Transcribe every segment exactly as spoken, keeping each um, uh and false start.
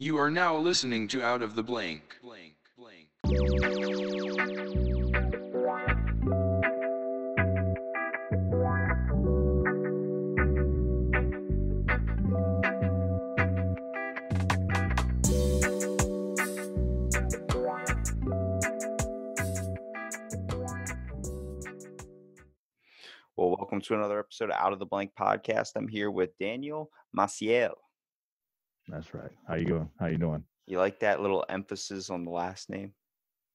You are now listening to Out of the Blank. Blank, blank. Well, welcome to another episode of Out of the Blank podcast. I'm here with Daniel Maciel. That's right. How you doing? How you doing? You like that little emphasis on the last name?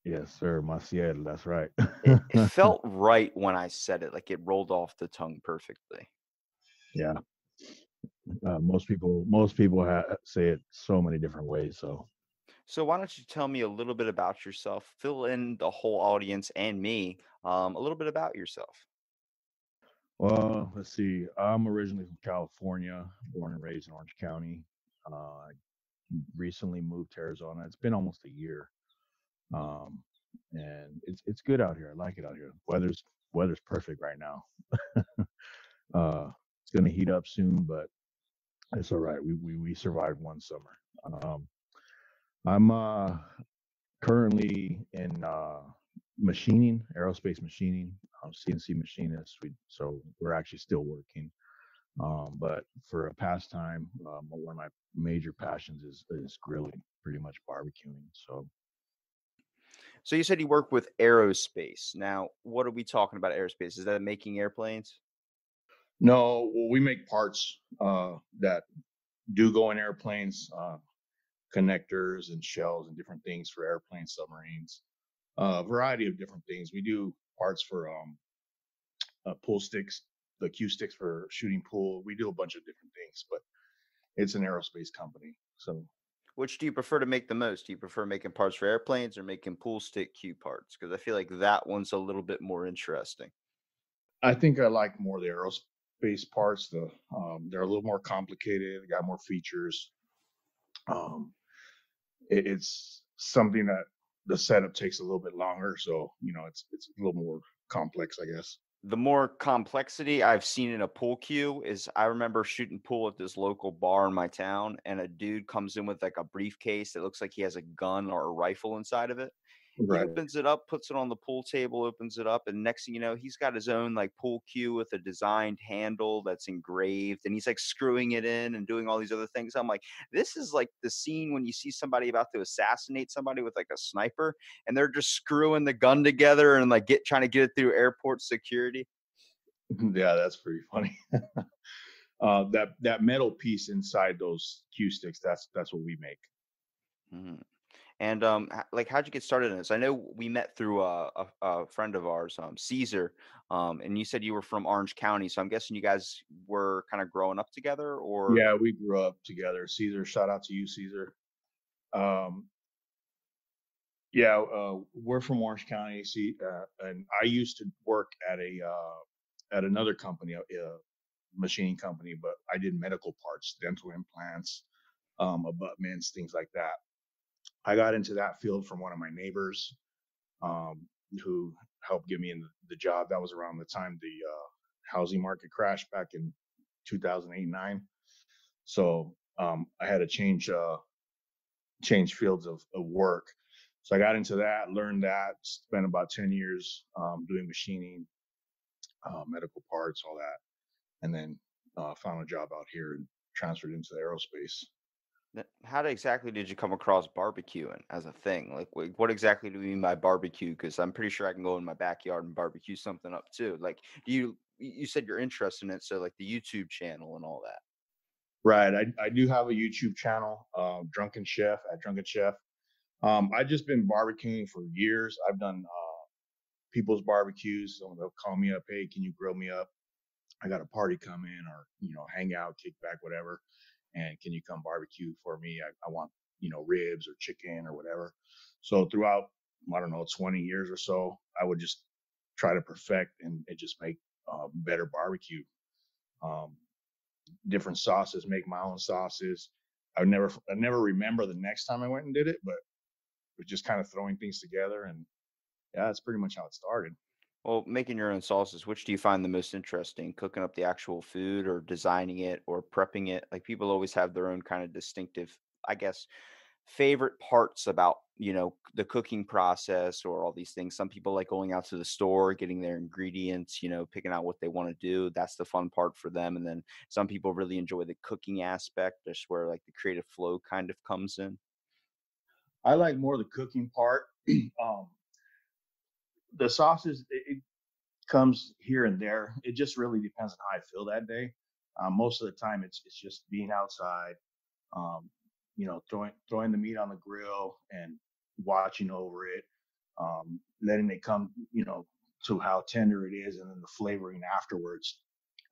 Yes, sir. Maciel. That's right. it, it felt right when I said it. Like it rolled off the tongue perfectly. Yeah. Uh, most people, most people ha- say it so many different ways. So. So why don't you tell me a little bit about yourself? Fill in the whole audience and me um, a little bit about yourself. Well, let's see. I'm originally from California, born and raised in Orange County. Uh, recently moved to Arizona. It's been almost a year, um, and it's it's good out here. I like it out here. Weather's weather's perfect right now. uh, it's gonna heat up soon, but it's all right. We we we survived one summer. Um, I'm uh, currently in uh, machining, aerospace machining. I'm a C N C machinist. We so we're actually still working. Um, but for a pastime, um, one of my major passions is, is grilling, pretty much barbecuing. So, so you said you work with aerospace. Now, what are we talking about aerospace? Is that making airplanes? No, well, we make parts uh, that do go in airplanes, uh, connectors and shells and different things for airplanes, submarines, uh, a variety of different things. We do parts for um, uh, pull sticks. The Q sticks for shooting pool. We do a bunch of different things, but it's an aerospace company. So, which do you prefer to make the most? Do you prefer making parts for airplanes or making pool stick Q parts? Because I feel like that one's a little bit more interesting. I think I like more the aerospace parts. The um, they're a little more complicated. They got more features. Um, it, it's something that the setup takes a little bit longer, so you know it's it's a little more complex, I guess. The more complexity I've seen in a pool cue is I remember shooting pool at this local bar in my town, and a dude comes in with like a briefcase that looks like he has a gun or a rifle inside of it. Right. He opens it up, puts it on the pool table, opens it up, and next thing you know, he's got his own like pool cue with a designed handle that's engraved, and he's like screwing it in and doing all these other things. I'm like, this is like the scene when you see somebody about to assassinate somebody with like a sniper, and they're just screwing the gun together and like get trying to get it through airport security. Yeah, that's pretty funny. uh, that that metal piece inside those cue sticks, that's that's what we make. Mm-hmm. And um, like, how'd you get started in this? I know we met through a, a, a friend of ours, um, Cesar, um, and you said you were from Orange County. So I'm guessing you guys were kind of growing up together, or? Yeah, we grew up together. Cesar, shout out to you, Cesar. Um, yeah, uh, we're from Orange County, see, uh, and I used to work at a uh, at another company, a, a machining company, but I did medical parts, dental implants, um, abutments, things like that. I got into that field from one of my neighbors um, who helped get me in the job. That was around the time the uh, housing market crashed back in two thousand eight, nine. So um, I had to change uh, change fields of, of work. So I got into that, learned that, spent about ten years um, doing machining, uh, medical parts, all that, and then uh, found a job out here and transferred into the aerospace. How exactly did you come across barbecuing as a thing? Like, what exactly do you mean by barbecue? Because I'm pretty sure I can go in my backyard and barbecue something up too. Like, do you you said you're interested in it, so like the YouTube channel and all that. Right, I I do have a YouTube channel, uh, Drunken Chef at Drunken Chef. Um, I've just been barbecuing for years. I've done uh, people's barbecues. So they'll call me up, hey, can you grill me up? I got a party coming, or you know, hang out, kick back, whatever. And can you come barbecue for me? I, I want, you know, ribs or chicken or whatever. So throughout, I don't know, twenty years or so, I would just try to perfect and, and just make uh, better barbecue. Um, different sauces, make my own sauces. I would never, I never remember the next time I went and did it, but it was just kind of throwing things together. And yeah, that's pretty much how it started. Well, making your own sauces, which do you find the most interesting? Cooking up the actual food or designing it or prepping it? Like people always have their own kind of distinctive I guess, favorite parts about, you know, the cooking process or all these things. Some people like going out to the store, getting their ingredients, you know, picking out what they want to do. That's the fun part for them. And then some people really enjoy the cooking aspect. That's where like the creative flow kind of comes in. I like more the cooking part. um, the sauces, it, it comes here and there. It just really depends on how I feel that day. Uh, most of the time it's, it's just being outside, um, you know, throwing, throwing the meat on the grill and watching over it, um, letting it come, you know, to how tender it is, and then the flavoring afterwards.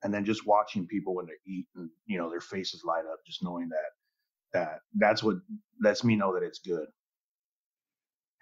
And then just watching people when they eat and, you know, their faces light up, just knowing that, that that's what lets me know that it's good.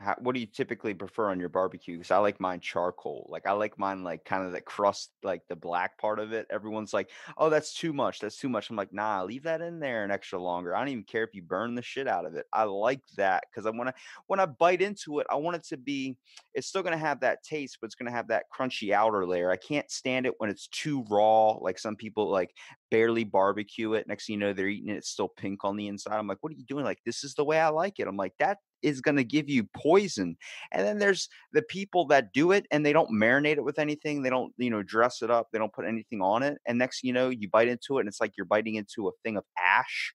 How, what do you typically prefer on your barbecue? Because I like mine charcoal. Like I like mine like kind of the crust, like the black part of it. Everyone's like, oh, that's too much. That's too much. I'm like, nah, leave that in there an extra longer. I don't even care if you burn the shit out of it. I like that because I want to, when I bite into it, I want it to be, it's still going to have that taste, but it's going to have that crunchy outer layer. I can't stand it when it's too raw. Like some people like barely barbecue it. Next thing you know, they're eating it. It's still pink on the inside. I'm like, what are you doing? Like, this is the way I like it. I'm like, that is going to give you poison. And then there's the people that do it and they don't marinate it with anything. They don't, you know, dress it up. They don't put anything on it. And next, you know, you bite into it and it's like you're biting into a thing of ash.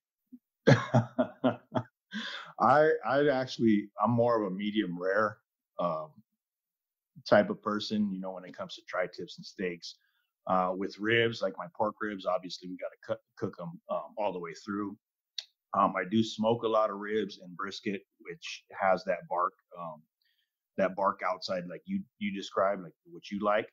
I, I actually, I'm more of a medium rare um, type of person, you know, when it comes to tri-tips and steaks. Uh, with ribs, like my pork ribs, obviously we got to cut, cook them um, all the way through. Um, I do smoke a lot of ribs and brisket, which has that bark, um, that bark outside, like you, you described, like what you like.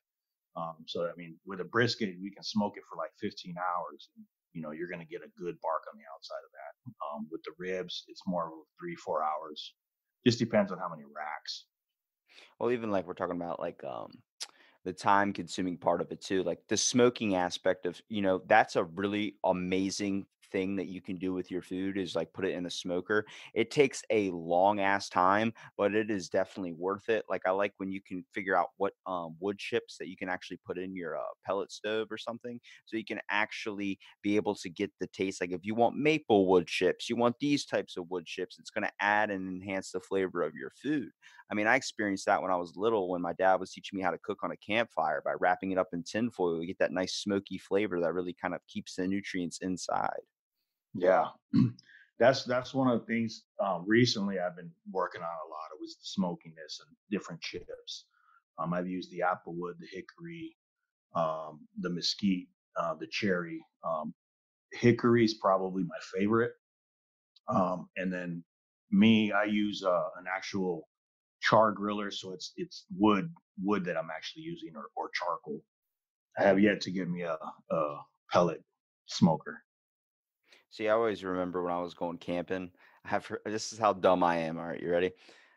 Um, so, I mean, with a brisket, we can smoke it for like fifteen hours. And, you know, you're going to get a good bark on the outside of that. Um, with the ribs, it's more of three, four hours. Just depends on how many racks. Well, even like we're talking about like, um, the time consuming part of it too, like the smoking aspect of, you know, that's a really amazing thing that you can do with your food is like put it in a smoker. It takes a long ass time, but it is definitely worth it. Like I like when you can figure out what um, wood chips that you can actually put in your uh, pellet stove or something. So you can actually be able to get the taste. Like if you want maple wood chips, you want these types of wood chips, it's going to add and enhance the flavor of your food. I mean, I experienced that when I was little, when my dad was teaching me how to cook on a campfire by wrapping it up in tinfoil. We get that nice smoky flavor that really kind of keeps the nutrients inside. Yeah, that's that's one of the things um, recently I've been working on a lot. It was the smokiness and different chips. Um, I've used the applewood, the hickory, um, the mesquite, uh, the cherry. Um, hickory is probably my favorite. Um, and then me, I use uh, an actual char griller, so it's it's wood wood that I'm actually using, or or charcoal. I have yet to get me a, a pellet smoker. See, I always remember when I was going camping, I have heard, this is how dumb I am. All right, you ready?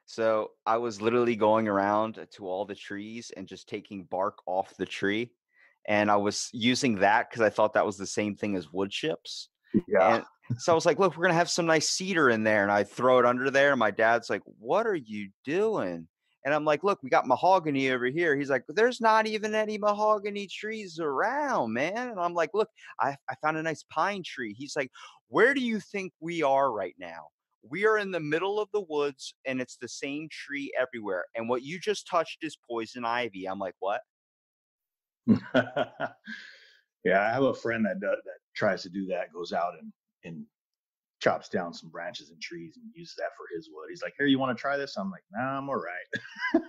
So I was literally going around to all the trees and just taking bark off the tree. And I was using that because I thought that was the same thing as wood chips. Yeah. And so I was like, look, we're going to have some nice cedar in there. And I throw it under there. And my dad's like, what are you doing? And I'm like, look, we got mahogany over here. He's like, there's not even any mahogany trees around, man. And I'm like, look, I, I found a nice pine tree. He's like, where do you think we are right now? We are in the middle of the woods and it's the same tree everywhere. And what you just touched is poison ivy. I'm like, what? Yeah, I have a friend that does, that tries to do that, goes out and, and chops down some branches and trees and uses that for his wood. He's like, here, you want to try this? I'm like, nah, I'm all right.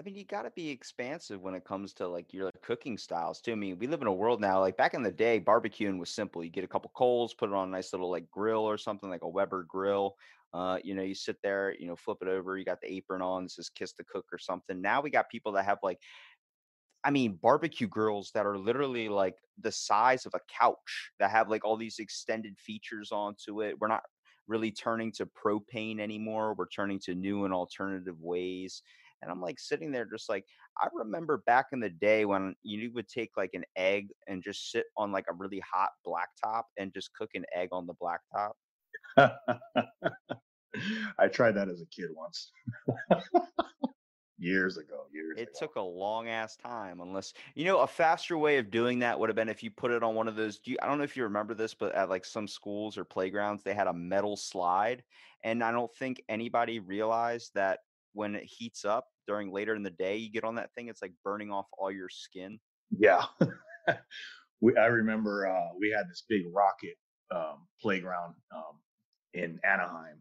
I mean, you got to be expansive when it comes to like your cooking styles too. I mean, we live in a world now, like back in the day, barbecuing was simple. You get a couple coals, put it on a nice little like grill or something like a Weber grill. Uh, you know, you sit there, you know, flip it over. You got the apron on. This is Kiss the Cook or something. Now we got people that have like, I mean, barbecue grills that are literally like the size of a couch that have like all these extended features onto it. We're not really turning to propane anymore. We're turning to new and alternative ways. And I'm like sitting there just like, I remember back in the day when you would take like an egg and just sit on like a really hot blacktop and just cook an egg on the blacktop. I tried that as a kid once. Years ago, years it took a long ass time. Unless, you know, a faster way of doing that would have been if you put it on one of those. Do you, I don't know if you remember this, but at like some schools or playgrounds, they had a metal slide. And I don't think anybody realized that when it heats up during later in the day, you get on that thing, it's like burning off all your skin. Yeah. we, I remember uh, we had this big rocket um, playground um, in Anaheim.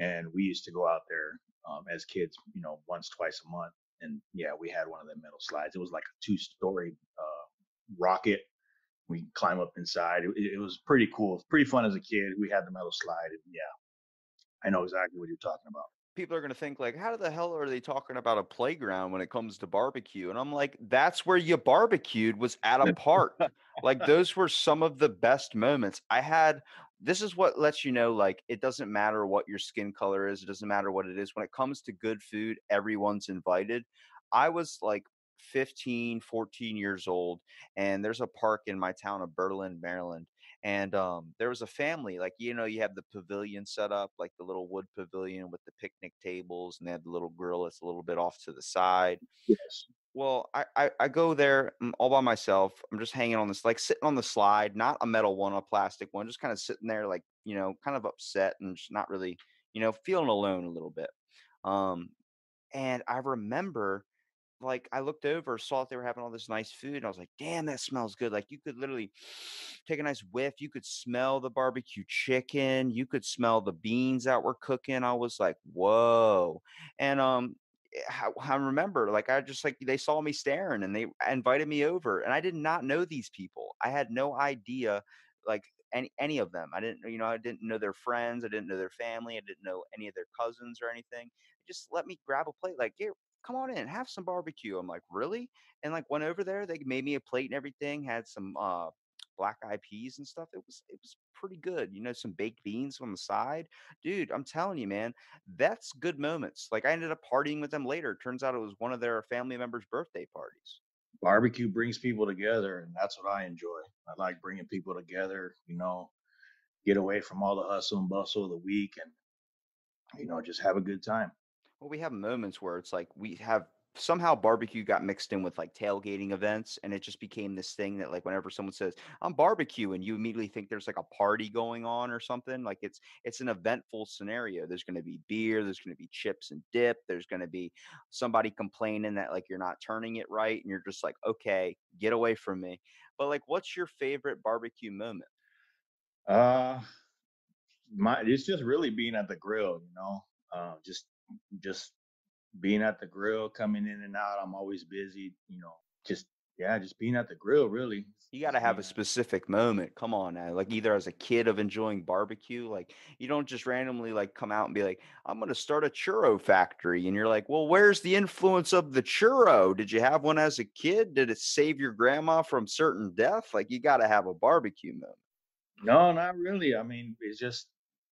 And we used to go out there um, as kids, you know, once, twice a month. And yeah, we had one of them metal slides. It was like a two-story uh, rocket. We climb up inside. It, it was pretty cool. It was pretty fun as a kid. We had the metal slide. And yeah, I know exactly what you're talking about. People are going to think, like, how the hell are they talking about a playground when it comes to barbecue? And I'm like, that's where you barbecued, was at a park. Like, those were some of the best moments I had. This is what lets you know, like, it doesn't matter what your skin color is. It doesn't matter what it is. When it comes to good food, everyone's invited. I was like fifteen, fourteen years old, and there's a park in my town of Berlin, Maryland. And um, there was a family, like, you know, you have the pavilion set up, like the little wood pavilion with the picnic tables, and they had the little grill that's a little bit off to the side. Yes. Well, I, I, I go there I'm all by myself. I'm just hanging on this, like sitting on the slide, not a metal one, a plastic one, just kind of sitting there, like, you know, kind of upset and just not really, you know, feeling alone a little bit. Um, and I remember, like, I looked over, saw that they were having all this nice food, and I was like, damn, that smells good. Like, you could literally take a nice whiff. You could smell the barbecue chicken. You could smell the beans that were cooking. I was like, whoa. And um, I, I remember, like, I just, like, they saw me staring, and they invited me over. And I did not know these people. I had no idea, like, any any of them. I didn't, you know, I didn't know their friends. I didn't know their family. I didn't know any of their cousins or anything. Just let me grab a plate, like, here, come on in, have some barbecue. I'm like, really? And like, went over there, they made me a plate and everything, had some uh, black-eyed peas and stuff. It was, it was pretty good. You know, some baked beans on the side. Dude, I'm telling you, man, that's good moments. Like, I ended up partying with them later. Turns out it was one of their family members' birthday parties. Barbecue brings people together, and that's what I enjoy. I like bringing people together, you know, get away from all the hustle and bustle of the week and, you know, just have a good time. Well, we have moments where it's like we have somehow barbecue got mixed in with like tailgating events, and it just became this thing that, like, whenever someone says I'm barbecuing, you immediately think there's like a party going on or something. Like, it's it's an eventful scenario. There's going to be beer, there's going to be chips and dip, there's going to be somebody complaining that, like, you're not turning it right, and you're just like, okay, get away from me. But, like, what's your favorite barbecue moment? Uh, my it's just really being at the grill, you know, uh, just. Just being at the grill, coming in and out. I'm always busy, you know, just, yeah, just being at the grill, really. You got to have a specific moment. Come on now. Like, either as a kid of enjoying barbecue, like, you don't just randomly, like, come out and be like, I'm going to start a churro factory. And you're like, well, where's the influence of the churro? Did you have one as a kid? Did it save your grandma from certain death? Like, you got to have a barbecue moment. No, not really. I mean, it's just,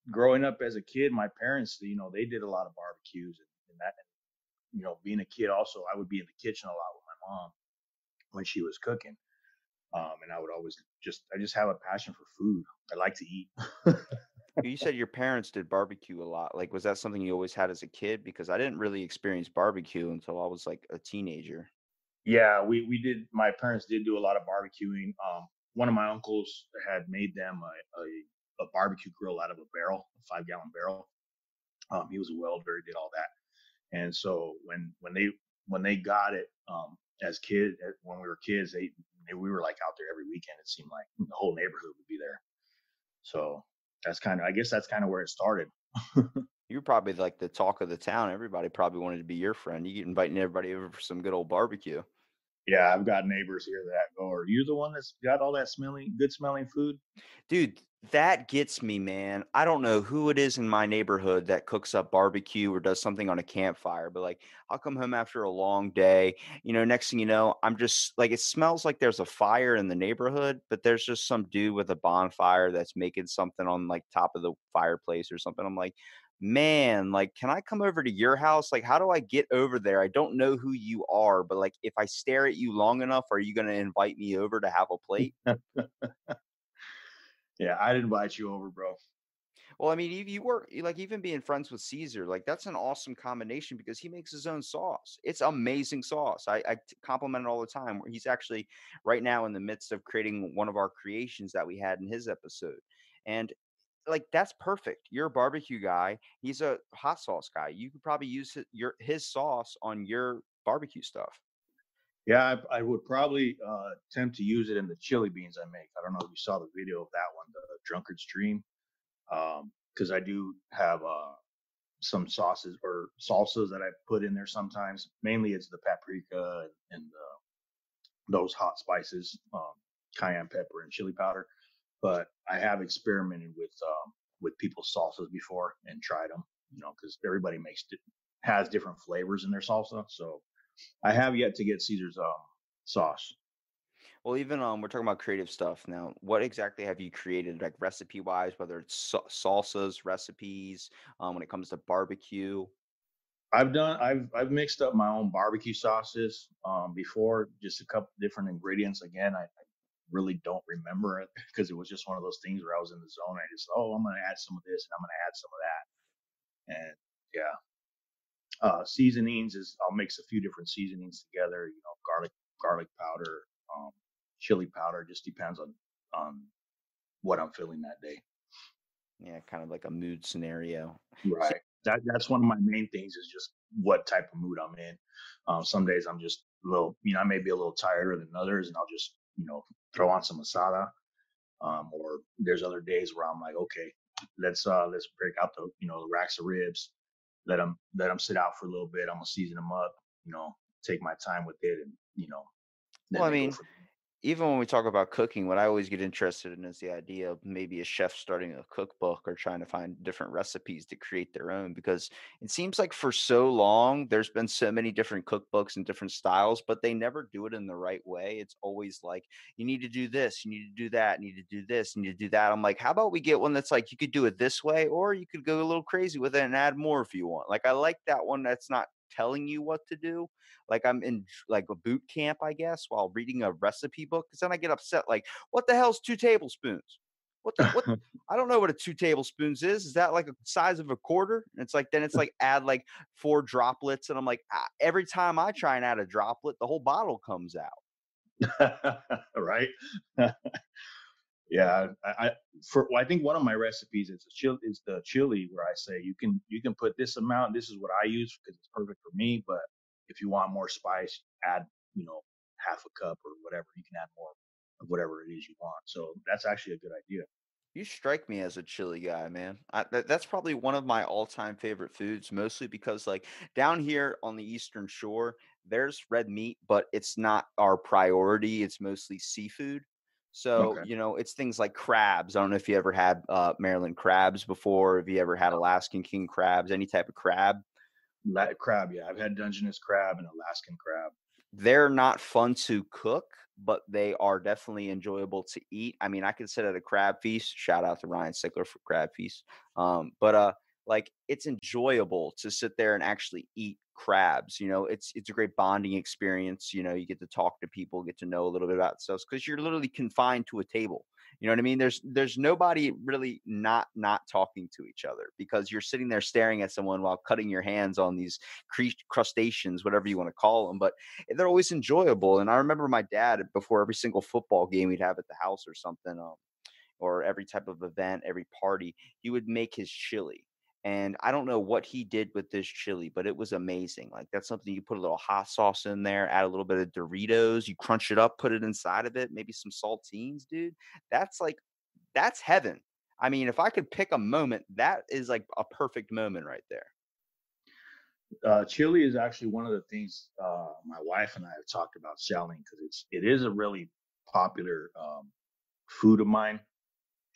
growing up as a kid, my parents, you know, they did a lot of barbecues and, and that, you know, being a kid also, I would be in the kitchen a lot with my mom when she was cooking. Um, and I would always just, I just have a passion for food. I like to eat. You said your parents did barbecue a lot. Like, was that something you always had as a kid? Because I didn't really experience barbecue until I was like a teenager. Yeah, we, we did. My parents did do a lot of barbecuing. Um, one of my uncles had made them a, a a barbecue grill out of a barrel, a five gallon barrel. Um, he was a welder, did all that. And so when, when they, when they got it, um, as kids, when we were kids, they, they, we were like out there every weekend. It seemed like the whole neighborhood would be there. So that's kind of, I guess that's kind of where it started. You're probably like the talk of the town. Everybody probably wanted to be your friend. You get inviting everybody over for some good old barbecue. Yeah, I've got neighbors here that go, are you the one that's got all that smelling, good smelling food? Dude, that gets me, man. I don't know who it is in my neighborhood that cooks up barbecue or does something on a campfire, but like, I'll come home after a long day. You know, next thing you know, I'm just like, it smells like there's a fire in the neighborhood, but there's just some dude with a bonfire that's making something on like top of the fireplace or something. I'm like, man, like, can I come over to your house? Like, how do I get over there? I don't know who you are, but like, if I stare at you long enough, are you going to invite me over to have a plate? Yeah, I'd invite you over, bro. Well, I mean, if you work, like even being friends with Cesar, like that's an awesome combination because he makes his own sauce. It's amazing sauce. I, I compliment it all the time. He's actually right now in the midst of creating one of our creations that we had in his episode. And like, that's perfect. You're a barbecue guy. He's a hot sauce guy. You could probably use his, your, his sauce on your barbecue stuff. Yeah, I, I would probably uh, attempt to use it in the chili beans I make. I don't know if you saw the video of that one, the Drunkard Stream, because um, I do have uh, some sauces or salsas that I put in there sometimes. Mainly it's the paprika and the, those hot spices, um, cayenne pepper and chili powder. But I have experimented with um, with people's salsas before and tried them, you know, because everybody makes has different flavors in their salsa, so. I have yet to get Cesar's uh, sauce. Well, even um, we're talking about creative stuff now. What exactly have you created, like recipe wise, whether it's so salsas, recipes, um, when it comes to barbecue? I've done. I've I've mixed up my own barbecue sauces um, before, just a couple different ingredients. Again, I, I really don't remember it because it was just one of those things where I was in the zone. I just oh, I'm going to add some of this and I'm going to add some of that, and yeah. Uh, seasonings is I'll mix a few different seasonings together, you know, garlic, garlic powder, um, chili powder, just depends on, on what I'm feeling that day. Yeah. Kind of like a mood scenario. Right. So that, that's one of my main things is just what type of mood I'm in. Um, some days I'm just a little, you know, I may be a little tireder than others and I'll just, you know, throw on some asada. Um, or there's other days where I'm like, okay, let's, uh, let's break out the, you know, the racks of ribs. Let them, let them sit out for a little bit. I'm going to season them up, you know, take my time with it. And, you know, well, I mean, even when we talk about cooking, what I always get interested in is the idea of maybe a chef starting a cookbook or trying to find different recipes to create their own, because it seems like for so long, there's been so many different cookbooks and different styles, but they never do it in the right way. It's always like, you need to do this, you need to do that, you need to do this, you need to do that. I'm like, how about we get one that's like, you could do it this way, or you could go a little crazy with it and add more if you want. Like, I like that one that's not telling you what to do. Like I'm in like a boot camp, I guess, while reading a recipe book. Cause then I get upset. Like, what the hell's two tablespoons? What the, what the, I don't know what a two tablespoons is. Is that like a size of a quarter? And it's like, then it's like add like four droplets. And I'm like, ah, every time I try and add a droplet, the whole bottle comes out. Right. Yeah. I, I, for, well, I think one of my recipes, it's a chili, is the chili where I say you can, you can put this amount. This is what I use because it's perfect for me. But if you want more spice, add, you know, half a cup or whatever. You can add more of whatever it is you want. So that's actually a good idea. You strike me as a chili guy, man. I, that, that's probably one of my all-time favorite foods, mostly because like down here on the Eastern Shore, there's red meat, but it's not our priority. It's mostly seafood. So, okay. You know, it's things like crabs. I don't know if you ever had uh, Maryland crabs before. Have you ever had Alaskan king crabs, any type of crab? La- crab, yeah. I've had Dungeness crab and Alaskan crab. They're not fun to cook, but they are definitely enjoyable to eat. I mean, I could sit at a crab feast. Shout out to Ryan Sickler for crab feast. Um, but uh, like it's enjoyable to sit there and actually eat crabs. You know, it's it's a great bonding experience. You know, you get to talk to people, get to know a little bit about stuff because you're literally confined to a table. You know what I mean? There's there's nobody really not not talking to each other because you're sitting there staring at someone while cutting your hands on these cre- crustaceans, whatever you want to call them. But they're always enjoyable. And I remember my dad before every single football game we'd have at the house or something, um, or every type of event, every party, he would make his chili. And I don't know what he did with this chili, but it was amazing. Like that's something you put a little hot sauce in there, add a little bit of Doritos, you crunch it up, put it inside of it, maybe some saltines, dude. That's like, that's heaven. I mean, if I could pick a moment, that is like a perfect moment right there. Uh, chili is actually one of the things uh, my wife and I have talked about selling because it's it is a really popular um, food of mine.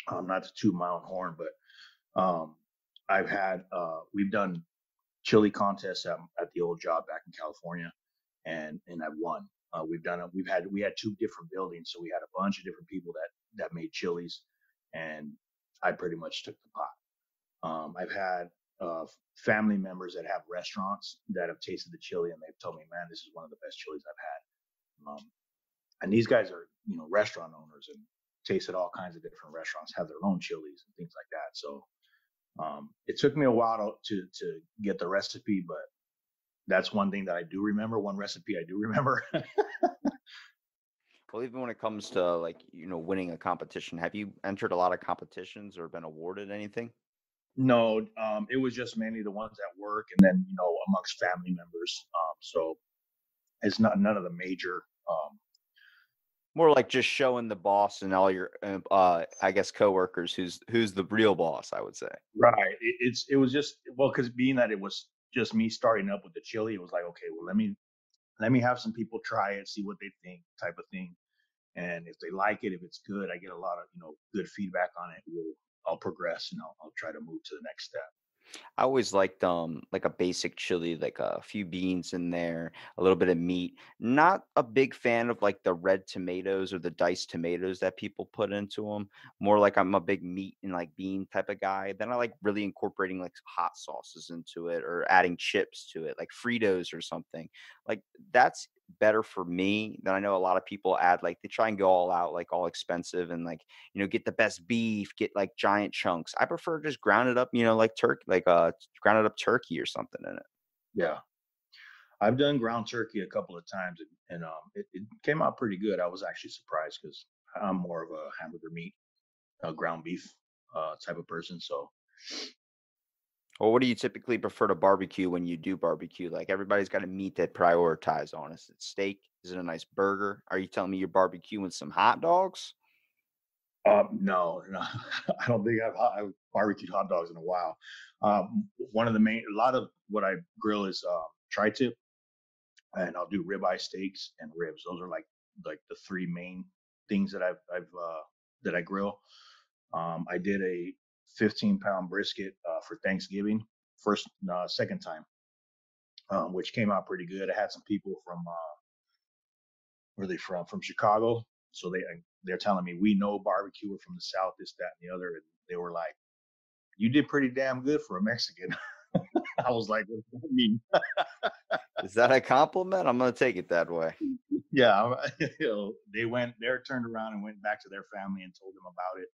Um, not to toot my own horn, but um, I've had, uh, we've done chili contests at, at the old job back in California and, and I've won, uh, we've done, we've had, we had two different buildings. So we had a bunch of different people that, that made chilies and I pretty much took the pot. Um, I've had, uh, family members that have restaurants that have tasted the chili and they've told me, man, this is one of the best chilies I've had. Um, and these guys are, you know, restaurant owners and tasted all kinds of different restaurants, have their own chilies and things like that. So Um, it took me a while to, to, to get the recipe, but that's one thing that I do remember. One recipe I do remember. Well, even when it comes to, like, you know, winning a competition, have you entered a lot of competitions or been awarded anything? No, um, it was just mainly the ones at work and then, you know, amongst family members. Um, so it's not none of the major. Um, More like just showing the boss and all your, uh, I guess, coworkers who's who's the real boss, I would say. Right. It, it's it was just, well, because being that it was just me starting up with the chili, it was like, okay, well, let me let me have some people try it, see what they think, type of thing. And if they like it, if it's good, I get a lot of, you know, good feedback on it. We'll, I'll progress and I'll, I'll try to move to the next step. I always liked um like a basic chili, like a few beans in there, a little bit of meat. Not a big fan of like the red tomatoes or the diced tomatoes that people put into them. More like I'm a big meat and like bean type of guy. Then I like really incorporating like hot sauces into it or adding chips to it, like Fritos or something. Like that's better for me. Than I know a lot of people add, like they try and go all out, like all expensive and like, you know, get the best beef, get like giant chunks. I prefer just ground it up, you know, like turkey, like uh grounded up turkey or something in it. Yeah, I've done ground turkey a couple of times and, and um it, it came out pretty good. I was actually surprised because I'm more of a hamburger meat, uh, ground beef uh type of person. So well, what do you typically prefer to barbecue when you do barbecue? Like everybody's got a meat that prioritizes on. Is it steak? Is it a nice burger? Are you telling me you're barbecuing some hot dogs? Um, no, no, I don't think I've, I've barbecued hot dogs in a while. Um, one of the main, a lot of what I grill is uh, tri-tip, and I'll do ribeye steaks and ribs. Those are like like the three main things that I've, I've uh, that I grill. Um, I did a fifteen pound brisket uh, for Thanksgiving, first, uh, second time, um, which came out pretty good. I had some people from, uh, where are they from? From Chicago. So they, they're telling me, we know barbecue, we're from the South, this, that, and the other. And they were like, you did pretty damn good for a Mexican. I was like, what does that mean? Is that a compliment? I'm going to take it that way. Yeah. You know, they went there, turned around and went back to their family and told them about it.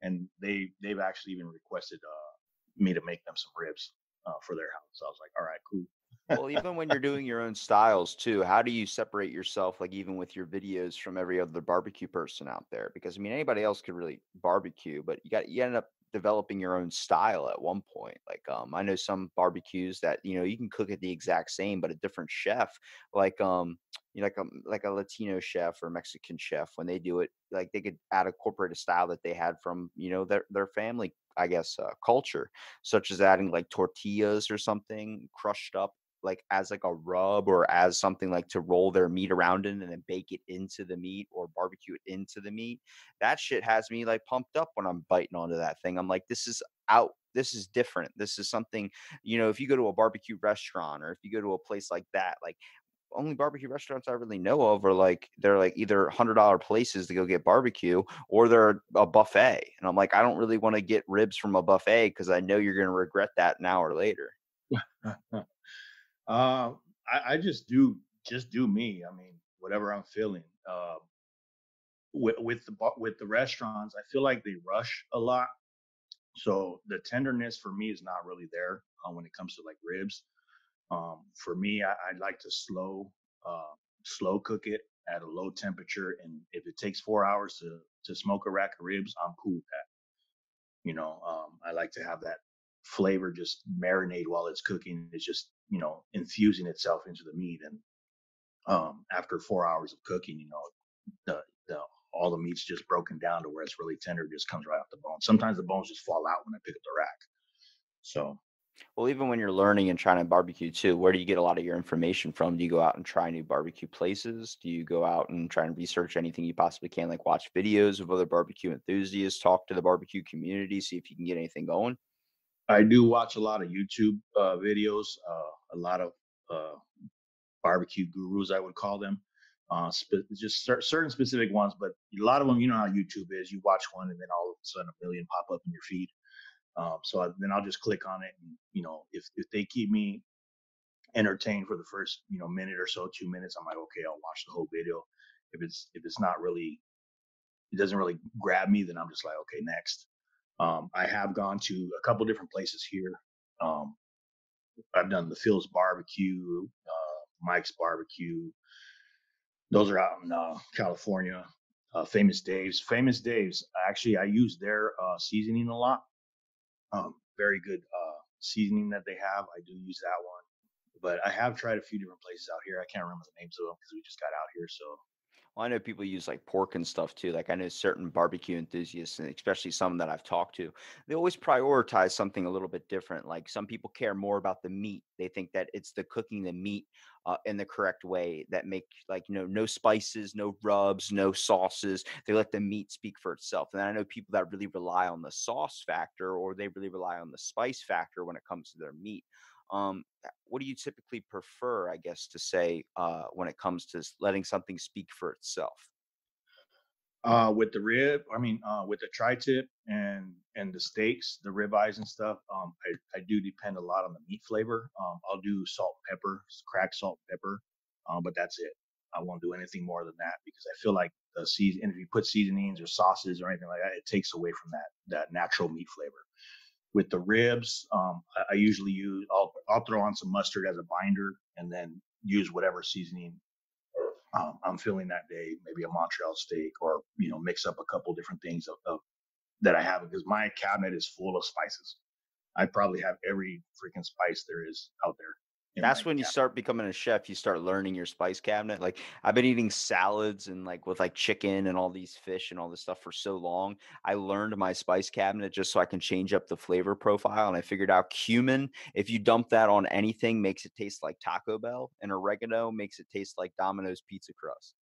And they, they've actually even requested uh, me to make them some ribs uh, for their house. So I was like, all right, cool. Well, even when you're doing your own styles too, how do you separate yourself, like even with your videos, from every other barbecue person out there? Because, I mean, anybody else could really barbecue, but you got you end up developing your own style at one point. Like um, I know some barbecues that, you know, you can cook it the exact same, but a different chef, like um, you know, like a, like a Latino chef or Mexican chef, when they do it, like they could add a corporate style that they had from, you know, their, their family, I guess, uh, culture, such as adding like tortillas or something crushed up, like as like a rub or as something like to roll their meat around in and then bake it into the meat or barbecue it into the meat. That shit has me like pumped up when I'm biting onto that thing. I'm like, this is out. This is different. This is something, you know, if you go to a barbecue restaurant or if you go to a place like that, like only barbecue restaurants I really know of are like, they're like either one hundred dollar places to go get barbecue or they're a buffet. And I'm like, I don't really want to get ribs from a buffet because I know you're going to regret that an hour later. Uh, I, I just do, just do me. I mean, whatever I'm feeling, uh, with, with the, with the restaurants, I feel like they rush a lot. So the tenderness for me is not really there uh, when it comes to like ribs. Um, for me, I, I like to slow, uh, slow cook it at a low temperature. And if it takes four hours to, to smoke a rack of ribs, I'm cool with that. You know, um, I like to have that flavor just marinate while it's cooking. It's just, you know, infusing itself into the meat. And um, after four hours of cooking, you know, the, the, all the meat's just broken down to where it's really tender, just comes right off the bone. Sometimes the bones just fall out when I pick up the rack. So. Well, even when you're learning and trying to barbecue too, where do you get a lot of your information from? Do you go out and try new barbecue places? Do you go out and try and research anything you possibly can, like watch videos of other barbecue enthusiasts, talk to the barbecue community, see if you can get anything going? I do watch a lot of YouTube uh, videos, uh, a lot of uh, barbecue gurus, I would call them, uh, sp- just cer- certain specific ones. But a lot of them, you know how YouTube is. You watch one and then all of a sudden a million pop up in your feed. Um, so I, then I'll just click on it. And, you know, if, if they keep me entertained for the first, you know, minute or so, two minutes, I'm like, okay, I'll watch the whole video. If it's if it's not really, it doesn't really grab me, then I'm just like, okay, next. Um, I have gone to a couple different places here. Um, I've done the Phil's Barbecue, uh, Mike's Barbecue. Those are out in uh, California. Uh, Famous Dave's. Famous Dave's. Actually, I use their uh, seasoning a lot. Um, very good uh, seasoning that they have. I do use that one. But I have tried a few different places out here. I can't remember the names of them because we just got out here. So, well, I know people use like pork and stuff too. Like I know certain barbecue enthusiasts, and especially some that I've talked to, they always prioritize something a little bit different. Like some people care more about the meat. They think that it's the cooking the meat uh, in the correct way that make like, you know, no spices, no rubs, no sauces. They let the meat speak for itself. And I know people that really rely on the sauce factor, or they really rely on the spice factor when it comes to their meat. Um, what do you typically prefer, I guess, to say uh, when it comes to letting something speak for itself? Uh, with the rib, I mean, uh, with the tri-tip and and the steaks, the rib eyes and stuff, um, I, I do depend a lot on the meat flavor. Um, I'll do salt, pepper, cracked salt, pepper, um, but that's it. I won't do anything more than that because I feel like the season. And if you put seasonings or sauces or anything like that, it takes away from that that natural meat flavor. With the ribs, um, I usually use, I'll, I'll throw on some mustard as a binder and then use whatever seasoning um, I'm feeling that day, maybe a Montreal steak, or, you know, mix up a couple different things of, of, that I have, because my cabinet is full of spices. I probably have every freaking spice there is out there. That's when you start becoming a chef, you start learning your spice cabinet. Like I've been eating salads and like with like chicken and all these fish and all this stuff for so long. I learned my spice cabinet just so I can change up the flavor profile. And I figured out cumin, if you dump that on anything, makes it taste like Taco Bell, and oregano makes it taste like Domino's pizza crust.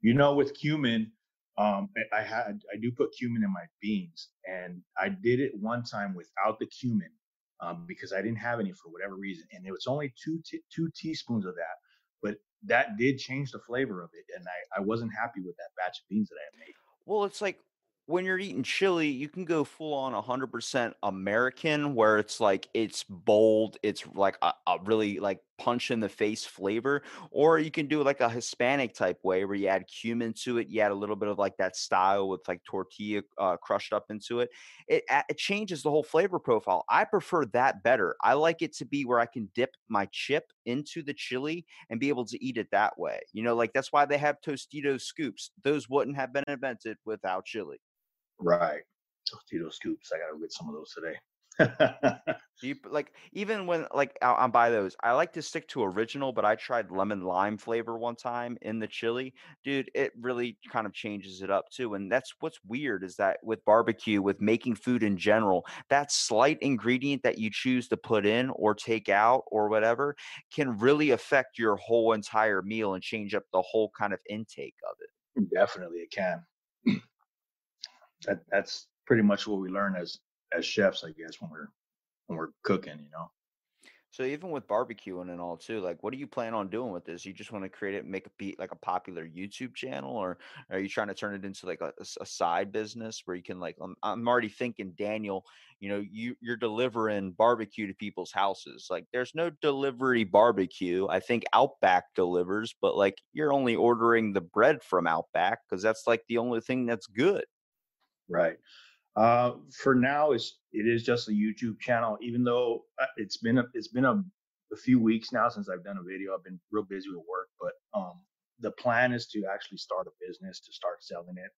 You know, with cumin, um, I had, I do put cumin in my beans, and I did it one time without the cumin. Um, because I didn't have any for whatever reason. And it was only two, t- two teaspoons of that, but that did change the flavor of it. And I, I wasn't happy with that batch of beans that I had made. Well, it's like when you're eating chili, you can go full on one hundred percent American, where it's like, it's bold. It's like a, a really like punch in the face flavor, or you can do like a Hispanic type way where you add cumin to it. You add a little bit of like that style with like tortilla uh, crushed up into it. It it changes the whole flavor profile. I prefer that better. I like it to be where I can dip my chip into the chili and be able to eat it that way. You know, like that's why they have Tostitos scoops. Those wouldn't have been invented without chili. Right. Tostitos scoops. I gotta get some of those today. You, like even when like I'll, I'll buy those, I like to stick to original, but I tried lemon lime flavor one time in the chili. Dude, it really kind of changes it up too. And that's what's weird, is that with barbecue, with making food in general, that slight ingredient that you choose to put in or take out or whatever can really affect your whole entire meal and change up the whole kind of intake of it. Definitely it can. that that's pretty much what we learn as as chefs, I guess, when we're when we're cooking, you know. So even with barbecuing and all too, like what do you plan on doing with this? You just want to create it and make a beat like a popular YouTube channel, or are you trying to turn it into like a, a side business where you can like, I'm, I'm already thinking, Daniel, you know, you you're delivering barbecue to people's houses. Like there's no delivery barbecue. I think Outback delivers, but like you're only ordering the bread from Outback because that's like the only thing that's good. Right. Uh, for now, it's, it is just a YouTube channel, even though it's been, a, it's been a, a few weeks now since I've done a video. I've been real busy with work, but um, the plan is to actually start a business, to start selling it.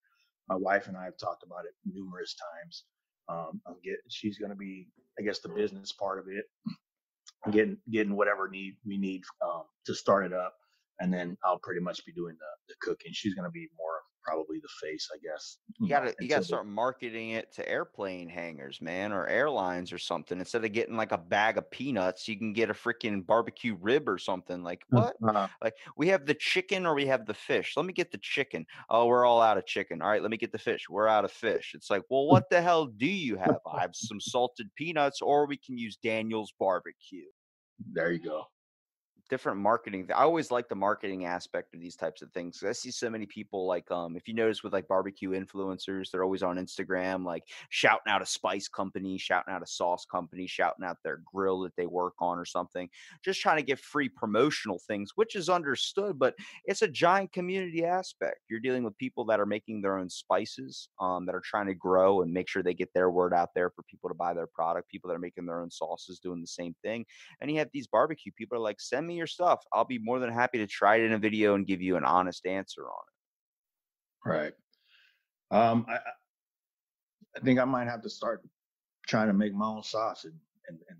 My wife and I have talked about it numerous times. Um, I'll get, she's going to be, I guess, the business part of it, getting, getting whatever need we need um, to start it up. And then I'll pretty much be doing the, the cooking. She's going to be more probably the face, I guess. You gotta, you gotta start marketing it to airplane hangars, man, or airlines or something. Instead of getting like a bag of peanuts, you can get a freaking barbecue rib or something. Like what? Uh-huh. Like we have the chicken or we have the fish. Let me get the chicken. Oh, we're all out of chicken. All right, let me get the fish. We're out of fish. It's like, well, what the hell do you have? I have some salted peanuts, or we can use Daniel's barbecue. There you go. different marketing. I always like the marketing aspect of these types of things. I see so many people like, um, if you notice with like barbecue influencers, they're always on Instagram, like shouting out a spice company, shouting out a sauce company, shouting out their grill that they work on or something, just trying to get free promotional things, which is understood, but it's a giant community aspect. You're dealing with people that are making their own spices, um, that are trying to grow and make sure they get their word out there for people to buy their product, people that are making their own sauces, doing the same thing. And you have these barbecue people are like, send me your stuff. I'll be more than happy to try it in a video and give you an honest answer on it. Right. Um, I, I think I might have to start trying to make my own sauce and, and, and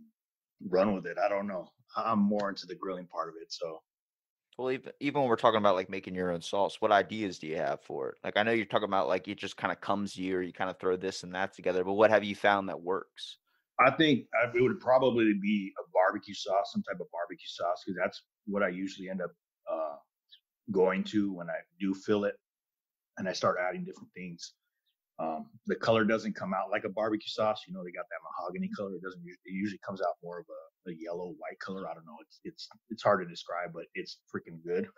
run with it. I don't know. I'm more into the grilling part of it. So. Well, even, even when we're talking about like making your own sauce, what ideas do you have for it? Like, I know you're talking about like, it just kind of comes to you or you kind of throw this and that together, but what have you found that works? I think it would probably be a barbecue sauce, some type of barbecue sauce, because that's what I usually end up uh, going to when I do fill it and I start adding different things. Um, the color doesn't come out like a barbecue sauce. You know, they got that mahogany color. It doesn't usually, it usually comes out more of a, a yellow, white color. I don't know. It's, it's, it's hard to describe, but it's freaking good.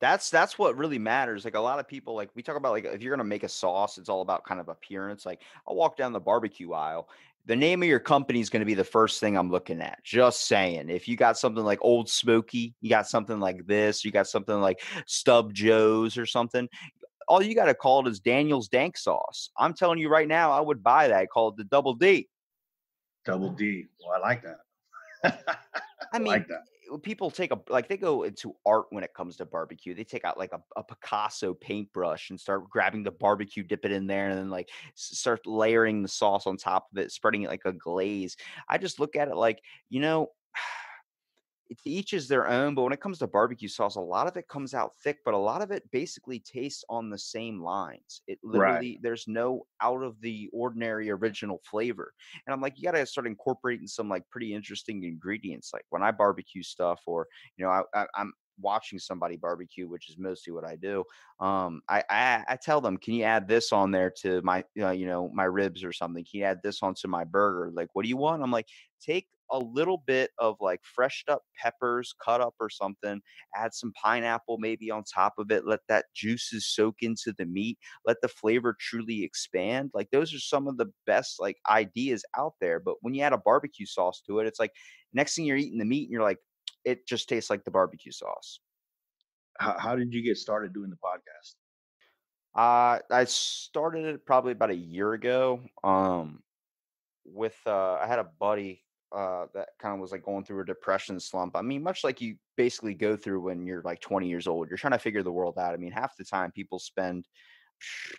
That's that's what really matters. Like a lot of people, like we talk about, like if you're going to make a sauce, it's all about kind of appearance. Like I walk down the barbecue aisle, the name of your company is going to be the first thing I'm looking at. Just saying, if you got something like Old Smoky, you got something like this, you got something like Stub Joe's or something, all you got to call it is Daniel's Dank Sauce. I'm telling you right now, I would buy that. Call it the Double D. Double D. Well, I like that. I mean, I like that. People take a, like they go into art when it comes to barbecue, they take out like a, a Picasso paintbrush and start grabbing the barbecue, dip it in there and then like start layering the sauce on top of it, spreading it like a glaze. I just look at it like, you know, it's each is their own, but when it comes to barbecue sauce, a lot of it comes out thick, but a lot of it basically tastes on the same lines. It literally, right. There's no out of the ordinary original flavor. And I'm like, you got to start incorporating some like pretty interesting ingredients. Like when I barbecue stuff or, you know, I, I, I'm watching somebody barbecue, which is mostly what I do. Um, I, I, I tell them, can you add this on there to my, uh, you know, my ribs or something? Can you add this onto my burger? Like, what do you want? I'm like, take a little bit of like freshed up peppers, cut up or something, add some pineapple maybe on top of it. Let that juices soak into the meat. Let the flavor truly expand. Like those are some of the best like ideas out there. But when you add a barbecue sauce to it, it's like next thing you're eating the meat and you're like, it just tastes like the barbecue sauce. How, how did you get started doing the podcast? Uh, I started it probably about a year ago. Um, with, uh, I had a buddy uh that kind of was like going through a depression slump. I mean, much like you basically go through when you're like twenty years old, you're trying to figure the world out. I mean, half the time people spend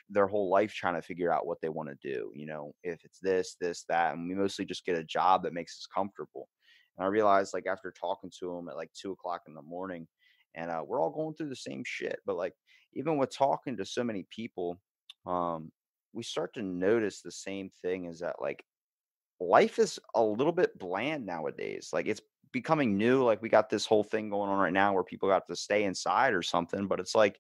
their whole life trying to figure out what they want to do, you know, if it's this, this, that, and we mostly just get a job that makes us comfortable. And I realized like after talking to him at like two o'clock in the morning, and uh, we're all going through the same shit, but like even with talking to so many people, um, we start to notice the same thing is that like life is a little bit bland nowadays. Like it's becoming new. Like we got this whole thing going on right now where people got to stay inside or something, but it's like,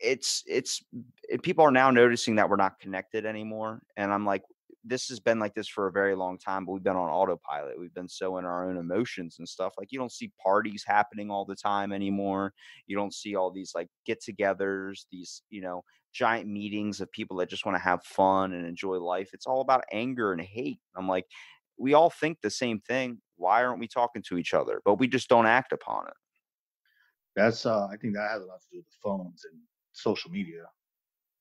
it's, it's, it, people are now noticing that we're not connected anymore. And I'm like, this has been like this for a very long time, but we've been on autopilot. We've been so in our own emotions and stuff. Like you don't see parties happening all the time anymore. You don't see all these like get togethers, these, you know, giant meetings of people that just want to have fun and enjoy life. It's all about anger and hate. I'm like, we all think the same thing. Why aren't we talking to each other? But we just don't act upon it. That's, uh, I think that has a lot to do with the phones and social media.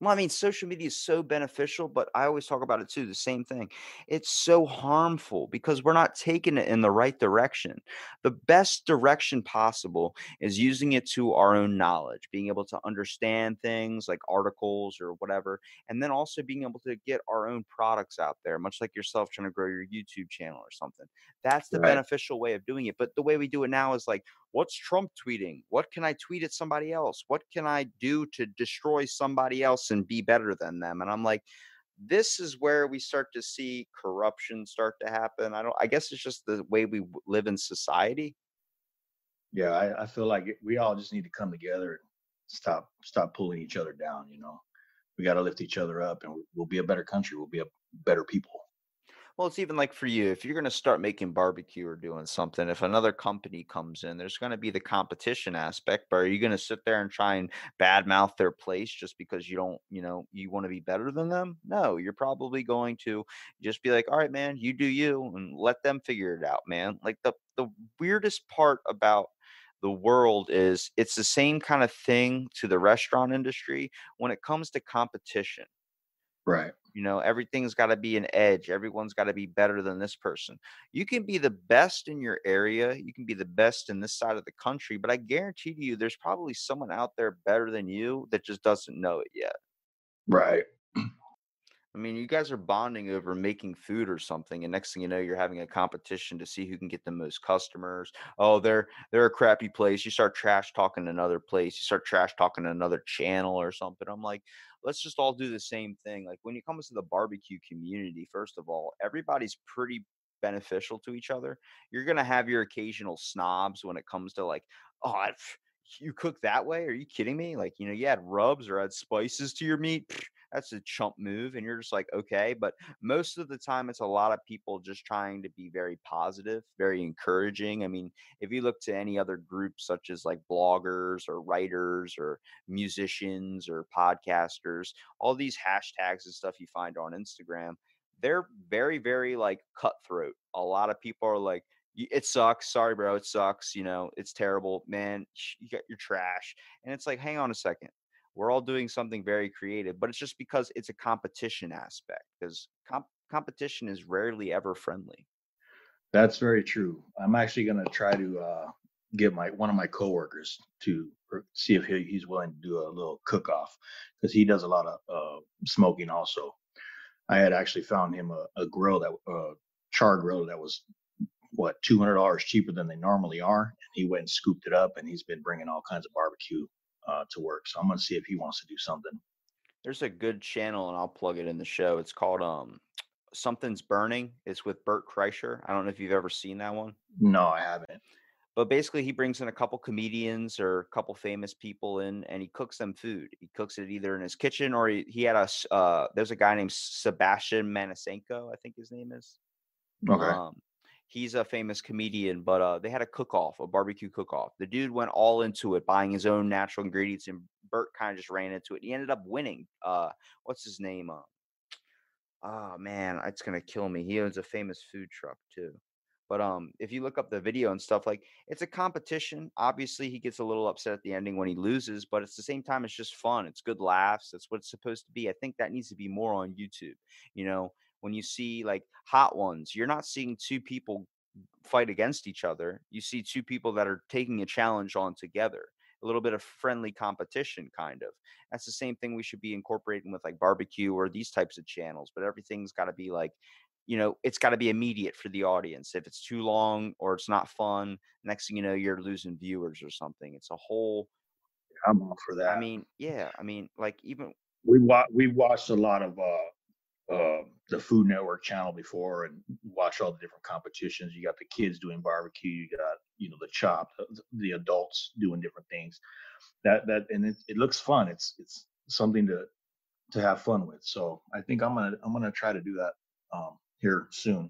Well, I mean, social media is so beneficial, but I always talk about it too, the same thing. It's so harmful because we're not taking it in the right direction. The best direction possible is using it to our own knowledge, being able to understand things like articles or whatever, and then also being able to get our own products out there, much like yourself trying to grow your YouTube channel or something. That's the right. Beneficial way of doing it. But the way we do it now is like, what's Trump tweeting? What can I tweet at somebody else? What can I do to destroy somebody else and be better than them? And I'm like, this is where we start to see corruption start to happen. I don't, I guess it's just the way we live in society. Yeah. I, I feel like we all just need to come together and stop, stop pulling each other down. You know, we got to lift each other up and we'll be a better country. We'll be a better people. Well, it's even like for you, if you're going to start making barbecue or doing something, if another company comes in, there's going to be the competition aspect. But are you going to sit there and try and badmouth their place just because you don't, you know, you want to be better than them? No, you're probably going to just be like, all right, man, you do you, and let them figure it out, man. Like the, the weirdest part about the world is it's the same kind of thing to the restaurant industry when it comes to competition. Right. You know, everything's got to be an edge. Everyone's got to be better than this person. You can be the best in your area. You can be the best in this side of the country, but I guarantee you there's probably someone out there better than you that just doesn't know it yet. Right. I mean, you guys are bonding over making food or something, and next thing you know, you're having a competition to see who can get the most customers. Oh, they're they're a crappy place. You start trash talking another place. You start trash talking another channel or something. I'm like, let's just all do the same thing. Like when it comes to the barbecue community, first of all, everybody's pretty beneficial to each other. You're gonna have your occasional snobs when it comes to like, oh, I've, you cook that way? Are you kidding me? Like, you know, you add rubs or add spices to your meat. That's a chump move. And you're just like, okay. But most of the time, it's a lot of people just trying to be very positive, very encouraging. I mean, if you look to any other groups, such as like bloggers or writers or musicians or podcasters, all these hashtags and stuff you find on Instagram, they're very, very like cutthroat. A lot of people are like, it sucks. Sorry, bro. It sucks. You know, it's terrible, man. You got your trash. And it's like, hang on a second. We're all doing something very creative, but it's just because it's a competition aspect, because comp- competition is rarely ever friendly. That's very true. I'm actually going to try to uh, get my one of my coworkers to see if he, he's willing to do a little cook-off, because he does a lot of uh, smoking also. I had actually found him a, a grill, that uh, char grill that was, what, two hundred dollars cheaper than they normally are. And he went and scooped it up, and he's been bringing all kinds of barbecue Uh, to work. So I'm going to see if he wants to do something. There's a good channel, and I'll plug it in the show. It's called um Something's Burning. It's with Burt Kreischer. I don't know if you've ever seen that one. No, I haven't. But basically, he brings in a couple comedians or a couple famous people in, and he cooks them food. He cooks it either in his kitchen or he, he had a, uh, there's a guy named Sebastian Manisenko, I think his name is. Okay. Um, He's a famous comedian, but uh, they had a cook-off, a barbecue cook-off. The dude went all into it, buying his own natural ingredients, and Burt kind of just ran into it. He ended up winning. Uh, what's his name? Uh, oh, man, it's going to kill me. He owns a famous food truck, too. But um, if you look up the video and stuff, like, it's a competition. Obviously, he gets a little upset at the ending when he loses, but at the same time, it's just fun. It's good laughs. That's what it's supposed to be. I think that needs to be more on YouTube, you know? When you see like Hot Ones, you're not seeing two people fight against each other. You see two people that are taking a challenge on together, a little bit of friendly competition, kind of. That's the same thing we should be incorporating with like barbecue or these types of channels. But everything's got to be like, you know, it's got to be immediate for the audience. If it's too long or it's not fun, next thing you know, you're losing viewers or something. It's a whole. I'm all for that. I mean, yeah. I mean, like even we wa- we watched a lot of. uh Uh, the Food Network channel before, and watch all the different competitions. You got the kids doing barbecue. You got, you know, the chop, the, the adults doing different things. That that and it, it looks fun. It's it's something to to have fun with. So I think I'm gonna I'm gonna try to do that um, here soon.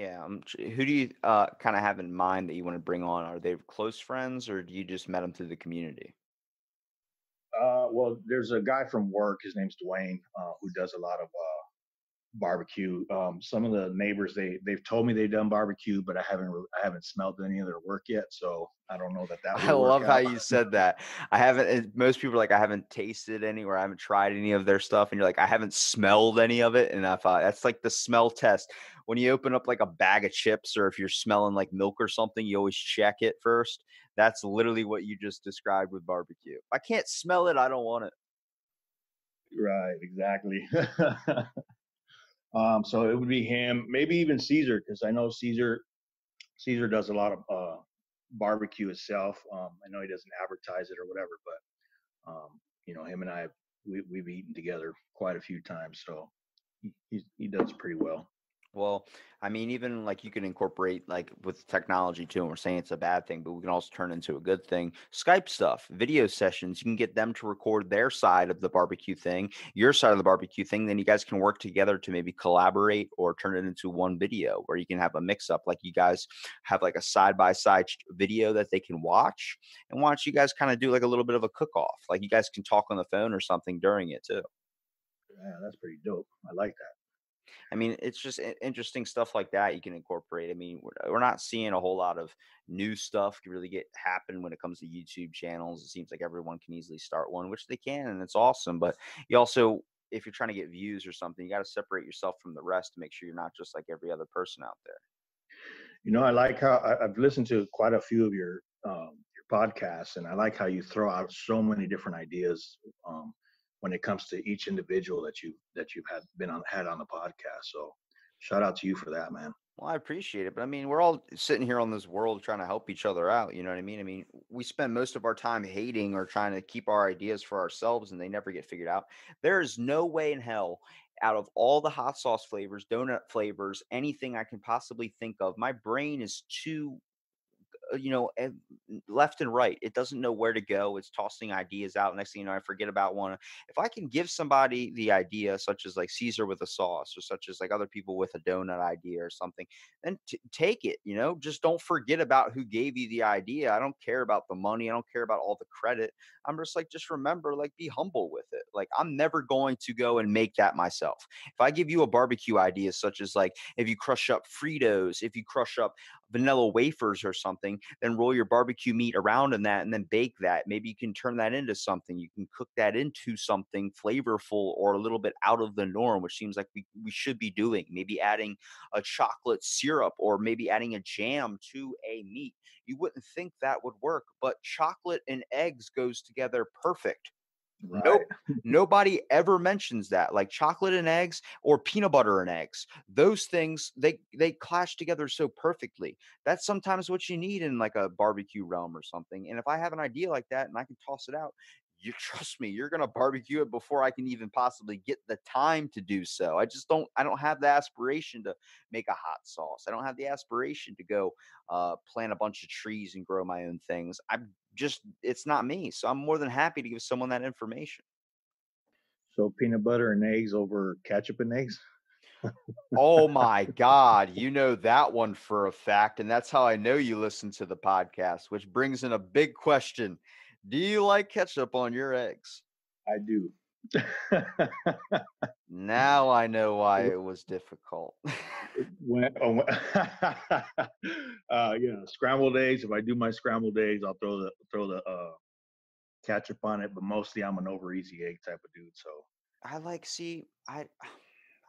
Yeah. Um, who do you uh, kind of have in mind that you want to bring on? Are they close friends, or do you just met them through the community? Uh, well, there's a guy from work. His name's Dwayne, uh, who does a lot of uh, barbecue. Um, some of the neighbors, they they've told me they've done barbecue, but I haven't re- I haven't smelled any of their work yet. So I don't know that that. I love how you said that. I haven't. Most people are like, I haven't tasted any, or I haven't tried any of their stuff, and you're like, I haven't smelled any of it. And I thought that's like the smell test. When you open up like a bag of chips, or if you're smelling like milk or something, you always check it first. That's literally what you just described with barbecue. If I can't smell it, I don't want it. Right, exactly. um, so it would be him, maybe even Cesar, because I know Cesar, Cesar does a lot of uh, barbecue itself. Um, I know he doesn't advertise it or whatever, but um, you know, him and I, we, we've eaten together quite a few times, so he he does pretty well. Well, I mean, even like you can incorporate like with technology too, and we're saying it's a bad thing, but we can also turn into a good thing. Skype stuff, video sessions, you can get them to record their side of the barbecue thing, your side of the barbecue thing. Then you guys can work together to maybe collaborate or turn it into one video where you can have a mix up. Like you guys have like a side-by-side video that they can watch, and watch you guys kind of do like a little bit of a cook-off. Like you guys can talk on the phone or something during it too. Yeah, that's pretty dope. I like that. I mean, it's just interesting stuff like that you can incorporate. I mean, we're, we're not seeing a whole lot of new stuff really get happen when it comes to YouTube channels. It seems like everyone can easily start one, which they can, and it's awesome. But you also, if you're trying to get views or something, you got to separate yourself from the rest to make sure you're not just like every other person out there. You know, I like how I've listened to quite a few of your um, your podcasts, and I like how you throw out so many different ideas. Um, when it comes to each individual that you that you've had been on had on the podcast. So shout out to you for that, man. Well, I appreciate it. But I mean, we're all sitting here on this world trying to help each other out. You know what I mean? I mean, we spend most of our time hating or trying to keep our ideas for ourselves, and they never get figured out. There is no way in hell, out of all the hot sauce flavors, donut flavors, anything I can possibly think of, my brain is too, you know, left and right. It doesn't know where to go. It's tossing ideas out. Next thing you know, I forget about one. If I can give somebody the idea, such as like Cesar with a sauce, or such as like other people with a donut idea or something, then t- take it, you know, just don't forget about who gave you the idea. I don't care about the money. I don't care about all the credit. I'm just like, just remember, like, be humble with it. Like, I'm never going to go and make that myself. If I give you a barbecue idea, such as like, if you crush up Fritos, if you crush up vanilla wafers or something, then roll your barbecue meat around in that and then bake that. Maybe you can turn that into something. You can cook that into something flavorful or a little bit out of the norm, which seems like we, we should be doing. Maybe adding a chocolate syrup or maybe adding a jam to a meat. You wouldn't think that would work, but chocolate and eggs goes together perfect. Right. Nope. Nobody ever mentions that. Like chocolate and eggs or peanut butter and eggs. Those things, they they clash together so perfectly. That's sometimes what you need in like a barbecue realm or something. And if I have an idea like that and I can toss it out, you trust me, you're going to barbecue it before I can even possibly get the time to do so. I just don't, I don't have the aspiration to make a hot sauce. I don't have the aspiration to go uh, plant a bunch of trees and grow my own things. I'm just, it's not me. So I'm more than happy to give someone that information. So peanut butter and eggs over ketchup and eggs? Oh my God. You know that one for a fact. And that's how I know you listen to the podcast, which brings in a big question. Do you like ketchup on your eggs? I do. Now I know why it was difficult. when, oh, when, uh, you know, scrambled eggs. If I do my scrambled eggs, I'll throw the throw the uh, ketchup on it. But mostly, I'm an over easy egg type of dude. So I like see I.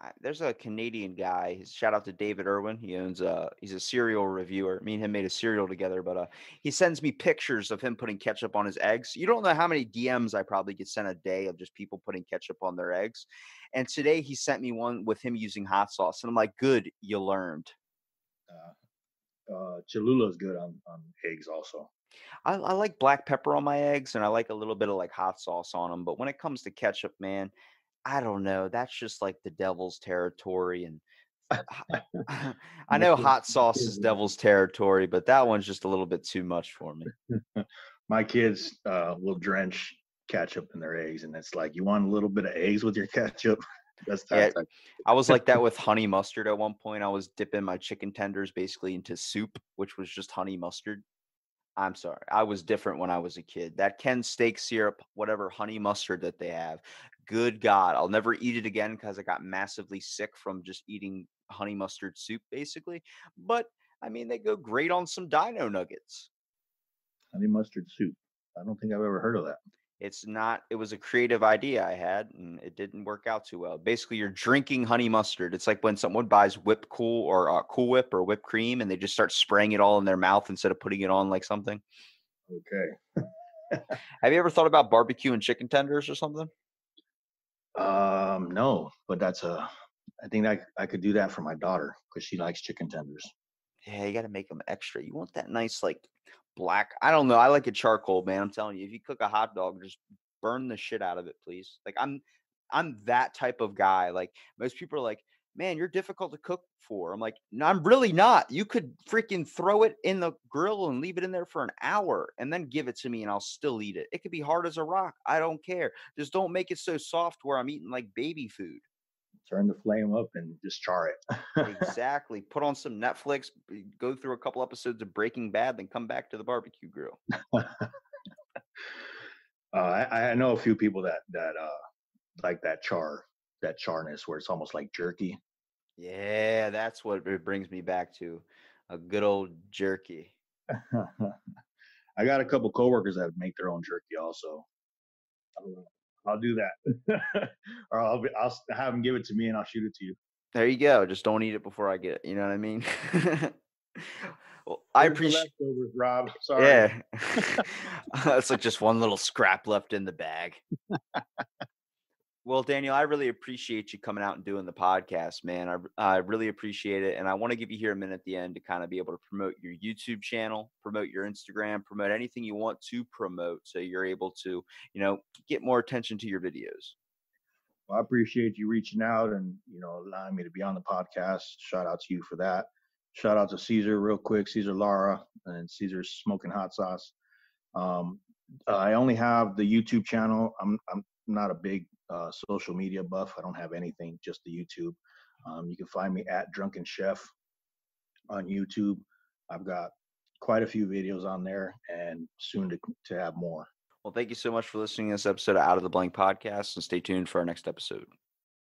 I, there's a Canadian guy. His, shout out to David Irwin. He owns a, he's a cereal reviewer. Me and him made a cereal together, but uh, he sends me pictures of him putting ketchup on his eggs. You don't know how many D Ms I probably get sent a day of just people putting ketchup on their eggs. And today he sent me one with him using hot sauce. And I'm like, good, you learned. Uh, uh, Cholula is good on, on eggs also. I, I like black pepper on my eggs, and I like a little bit of like hot sauce on them. But when it comes to ketchup, man, I don't know. That's just like the devil's territory. And I know hot sauce is devil's territory, but that one's just a little bit too much for me. My kids uh, will drench ketchup in their eggs. And it's like, you want a little bit of eggs with your ketchup? That's yeah, I was like that with honey mustard at one point. I was dipping my chicken tenders basically into soup, which was just honey mustard. I'm sorry. I was different when I was a kid. That Ken's steak syrup, whatever honey mustard that they have. Good God, I'll never eat it again because I got massively sick from just eating honey mustard soup, basically. But, I mean, they go great on some dino nuggets. Honey mustard soup. I don't think I've ever heard of that. It's not, it was a creative idea I had, and it didn't work out too well. Basically, you're drinking honey mustard. It's like when someone buys Whip Cool or uh, Cool Whip or whipped cream, and they just start spraying it all in their mouth instead of putting it on like something. Okay. Have you ever thought about barbecue and chicken tenders or something? Um, no, but that's a, I think I, I could do that for my daughter because she likes chicken tenders. Yeah, you got to make them extra. You want that nice, like, black. I don't know. I like a charcoal, man. I'm telling you, if you cook a hot dog, just burn the shit out of it, please. Like I'm, I'm that type of guy. Like most people are like, man, you're difficult to cook for. I'm like, no, I'm really not. You could freaking throw it in the grill and leave it in there for an hour and then give it to me and I'll still eat it. It could be hard as a rock. I don't care. Just don't make it so soft where I'm eating like baby food. Turn the flame up and just char it. Exactly. Put on some Netflix, go through a couple episodes of Breaking Bad, then come back to the barbecue grill. uh, I, I know a few people that, that uh, like that char. That charness where it's almost like jerky. Yeah, that's what it brings me back to, a good old jerky. I got a couple coworkers that make their own jerky also. I'll do that. Or I'll, be, I'll have them give it to me and I'll shoot it to you. There you go. Just don't eat it before I get it. You know what I mean? Well, I appreciate leftovers, Rob. Sorry. Yeah. It's like just one little scrap left in the bag. Well, Daniel, I really appreciate you coming out and doing the podcast, man. I I really appreciate it. And I want to give you here a minute at the end to kind of be able to promote your YouTube channel, promote your Instagram, promote anything you want to promote so you're able to, you know, get more attention to your videos. Well, I appreciate you reaching out and, you know, allowing me to be on the podcast. Shout out to you for that. Shout out to Cesar real quick, Cesar Lara and Cesar's Smoking Hot Sauce. Um, I only have the YouTube channel. I'm I'm not a big Uh, social media buff. I don't have anything, just the YouTube. Um, you can find me at Drunken Chef on YouTube. I've got quite a few videos on there and soon to, to have more. Well, thank you so much for listening to this episode of Out of the Blank Podcast, and stay tuned for our next episode.